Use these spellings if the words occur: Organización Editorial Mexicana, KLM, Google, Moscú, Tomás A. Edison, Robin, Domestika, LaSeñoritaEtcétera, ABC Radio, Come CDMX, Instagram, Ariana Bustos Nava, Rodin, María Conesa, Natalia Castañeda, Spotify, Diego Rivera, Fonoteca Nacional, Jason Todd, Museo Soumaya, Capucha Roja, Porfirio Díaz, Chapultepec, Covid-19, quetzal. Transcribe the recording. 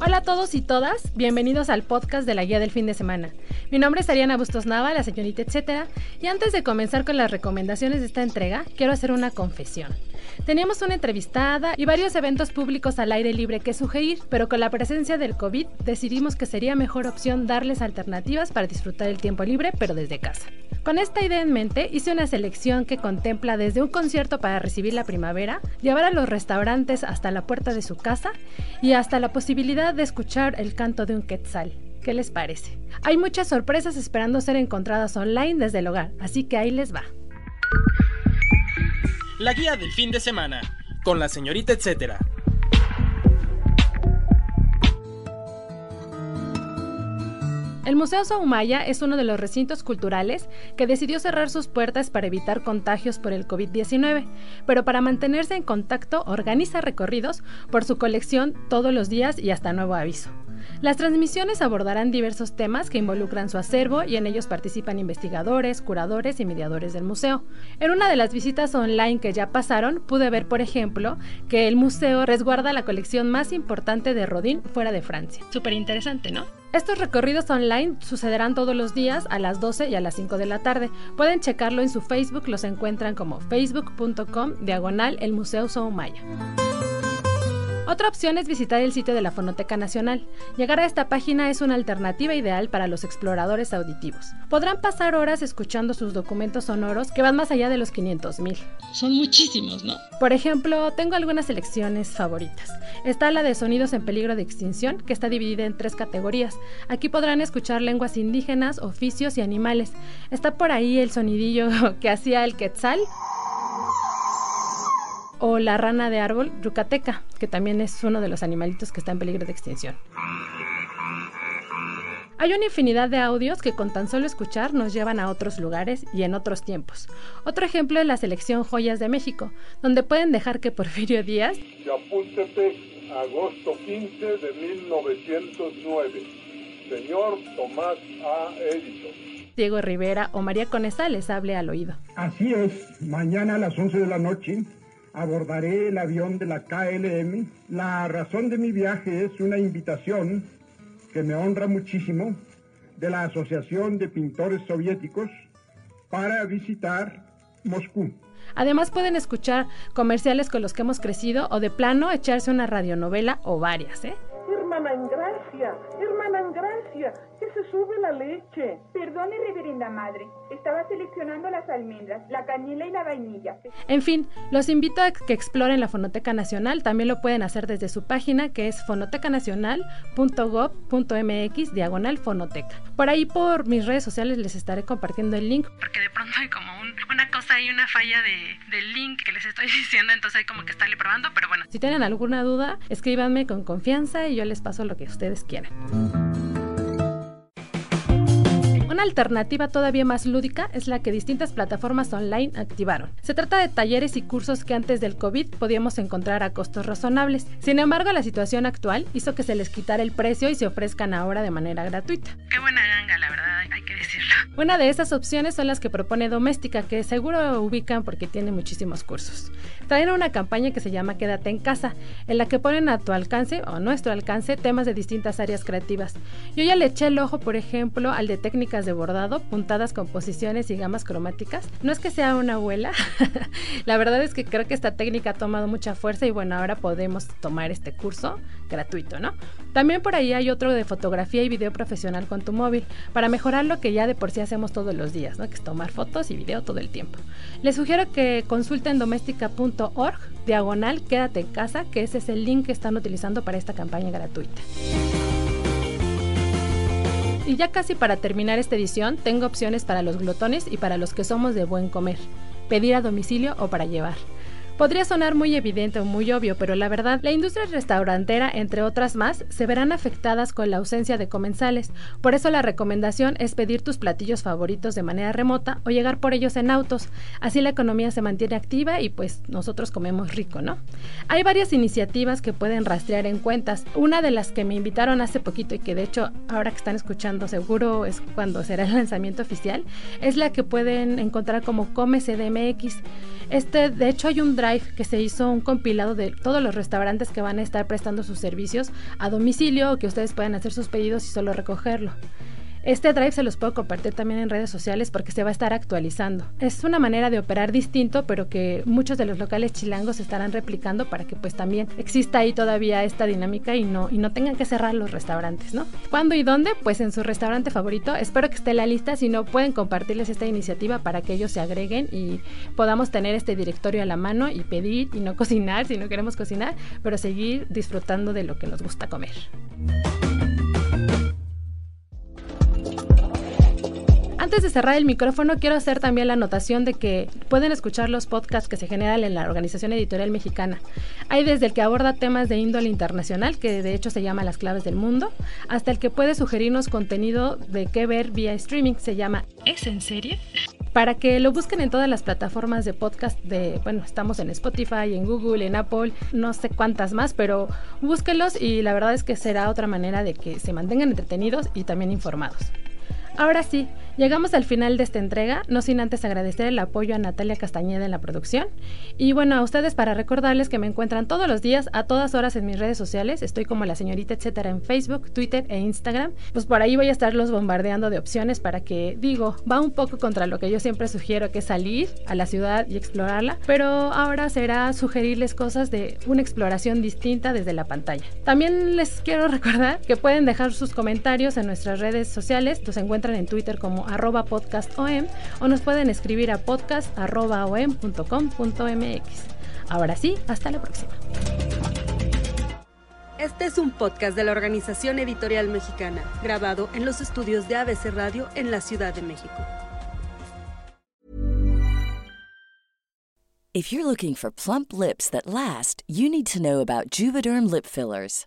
Hola a todos y todas, bienvenidos al podcast de la guía del fin de semana. Mi nombre es Ariana Bustos Nava, la señorita etcétera, y antes de comenzar con las recomendaciones de esta entrega, quiero hacer una confesión. Teníamos una entrevistada y varios eventos públicos al aire libre que sugerir, pero con la presencia del COVID decidimos que sería mejor opción darles alternativas para disfrutar el tiempo libre, pero desde casa. Con esta idea en mente, hice una selección que contempla desde un concierto para recibir la primavera, llevar a los restaurantes hasta la puerta de su casa y hasta la posibilidad de escuchar el canto de un quetzal. ¿Qué les parece? Hay muchas sorpresas esperando ser encontradas online desde el hogar, así que ahí les va. La guía del fin de semana, con la señorita etcétera. El Museo Soumaya es uno de los recintos culturales que decidió cerrar sus puertas para evitar contagios por el COVID-19, pero para mantenerse en contacto organiza recorridos por su colección todos los días y hasta nuevo aviso. Las transmisiones abordarán diversos temas que involucran su acervo y en ellos participan investigadores, curadores y mediadores del museo. En una de las visitas online que ya pasaron, pude ver, por ejemplo, que el museo resguarda la colección más importante de Rodin fuera de Francia. Súper interesante, ¿no? Estos recorridos online sucederán todos los días a las 12 y a las 5 de la tarde. Pueden checarlo en su Facebook, los encuentran como facebook.com/elmuseosoumaya. Otra opción es visitar el sitio de la Fonoteca Nacional. Llegar a esta página es una alternativa ideal para los exploradores auditivos. Podrán pasar horas escuchando sus documentos sonoros que van más allá de los 500,000. Son muchísimos, ¿no? Por ejemplo, tengo algunas selecciones favoritas. Está la de sonidos en peligro de extinción, que está dividida en 3 categorías. Aquí podrán escuchar lenguas indígenas, oficios y animales. Está por ahí el sonidillo que hacía el quetzal o la rana de árbol yucateca, que también es uno de los animalitos que está en peligro de extinción. Hay una infinidad de audios que con tan solo escuchar nos llevan a otros lugares y en otros tiempos. Otro ejemplo es la selección Joyas de México, donde pueden dejar que Porfirio Díaz... Chapultepec, agosto 15 de 1909. Señor Tomás A. Edison. Diego Rivera o María Conesa les hable al oído. Así es, mañana a las 11 de la noche... abordaré el avión de la KLM. La razón de mi viaje es una invitación que me honra muchísimo de la Asociación de Pintores Soviéticos para visitar Moscú. Además pueden escuchar comerciales con los que hemos crecido o de plano echarse una radionovela o varias, hermana Engracia, que se sube la leche. Perdone, reverenda madre, estaba seleccionando las almendras, la canela y la vainilla. En fin, los invito a que exploren la Fonoteca Nacional, también lo pueden hacer desde su página que es fonotecanacional.gov.mx/fonoteca. Por ahí por mis redes sociales les estaré compartiendo el link, porque de pronto hay como una cosa ahí, una falla del link que les estoy diciendo, entonces hay como que estarle probando, pero bueno. Si tienen alguna duda, escríbanme con confianza y yo les paso lo que ustedes quieran. Una alternativa todavía más lúdica es la que distintas plataformas online activaron. Se trata de talleres y cursos que antes del COVID podíamos encontrar a costos razonables. Sin embargo, la situación actual hizo que se les quitara el precio y se ofrezcan ahora de manera gratuita. Qué buena ganga, la verdad, hay que decirlo. Una de esas opciones son las que propone Domestika, que seguro ubican porque tiene muchísimos cursos. Traen una campaña que se llama Quédate en casa, en la que ponen a tu alcance o nuestro alcance temas de distintas áreas creativas. Yo ya le eché el ojo, por ejemplo, al de técnicas de bordado, puntadas, composiciones y gamas cromáticas. No es que sea una abuela, la verdad es que creo que esta técnica ha tomado mucha fuerza y bueno, ahora podemos tomar este curso gratuito, ¿no? También por ahí hay otro de fotografía y video profesional con tu móvil, para mejorar lo que ya de por sí hacemos todos los días, ¿no? Que es tomar fotos y video todo el tiempo. Les sugiero que consulten domestika.org/ quédate en casa, que ese es el link que están utilizando para esta campaña gratuita. Y ya casi para terminar esta edición, tengo opciones para los glotones y para los que somos de buen comer, pedir a domicilio o para llevar. Podría sonar muy evidente o muy obvio, pero la verdad, la industria restaurantera, entre otras más, se verán afectadas con la ausencia de comensales. Por eso la recomendación es pedir tus platillos favoritos de manera remota o llegar por ellos en autos. Así la economía se mantiene activa y pues nosotros comemos rico, ¿no? Hay varias iniciativas que pueden rastrear en cuentas. Una de las que me invitaron hace poquito y que de hecho ahora que están escuchando seguro es cuando será el lanzamiento oficial, es la que pueden encontrar como Come CDMX. De hecho hay un drive que se hizo, un compilado de todos los restaurantes que van a estar prestando sus servicios a domicilio o que ustedes pueden hacer sus pedidos y solo recogerlo. Este drive se los puedo compartir también en redes sociales porque se va a estar actualizando. Es una manera de operar distinto, pero que muchos de los locales chilangos estarán replicando para que pues también exista ahí todavía esta dinámica y no tengan que cerrar los restaurantes, ¿no? ¿Cuándo y dónde? Pues en su restaurante favorito. Espero que esté en la lista. Si no, pueden compartirles esta iniciativa para que ellos se agreguen y podamos tener este directorio a la mano y pedir y no cocinar si no queremos cocinar, pero seguir disfrutando de lo que nos gusta comer. Antes de cerrar el micrófono, quiero hacer también la anotación de que pueden escuchar los podcasts que se generan en la Organización Editorial Mexicana. Hay desde el que aborda temas de índole internacional, que de hecho se llama Las Claves del Mundo, hasta el que puede sugerirnos contenido de qué ver vía streaming, se llama ¿Es en serie? Para que lo busquen en todas las plataformas de podcast estamos en Spotify, en Google, en Apple, no sé cuántas más, pero búsquenlos y la verdad es que será otra manera de que se mantengan entretenidos y también informados. Ahora sí, llegamos al final de esta entrega, no sin antes agradecer el apoyo a Natalia Castañeda en la producción. Y bueno, a ustedes para recordarles que me encuentran todos los días, a todas horas en mis redes sociales. Estoy como La Señorita Etcétera en Facebook, Twitter e Instagram. Pues por ahí voy a estarlos bombardeando de opciones para que, va un poco contra lo que yo siempre sugiero, que es salir a la ciudad y explorarla. Pero ahora será sugerirles cosas de una exploración distinta desde la pantalla. También les quiero recordar que pueden dejar sus comentarios en nuestras redes sociales. Los encuentran en Twitter como @podcastom o nos pueden escribir a podcast@om.com.mx. Ahora sí, hasta la próxima. Este es un podcast de la Organización Editorial Mexicana, grabado en los estudios de ABC Radio en la Ciudad de México. If you're looking for plump lips that last, you need to know about Juvederm lip fillers.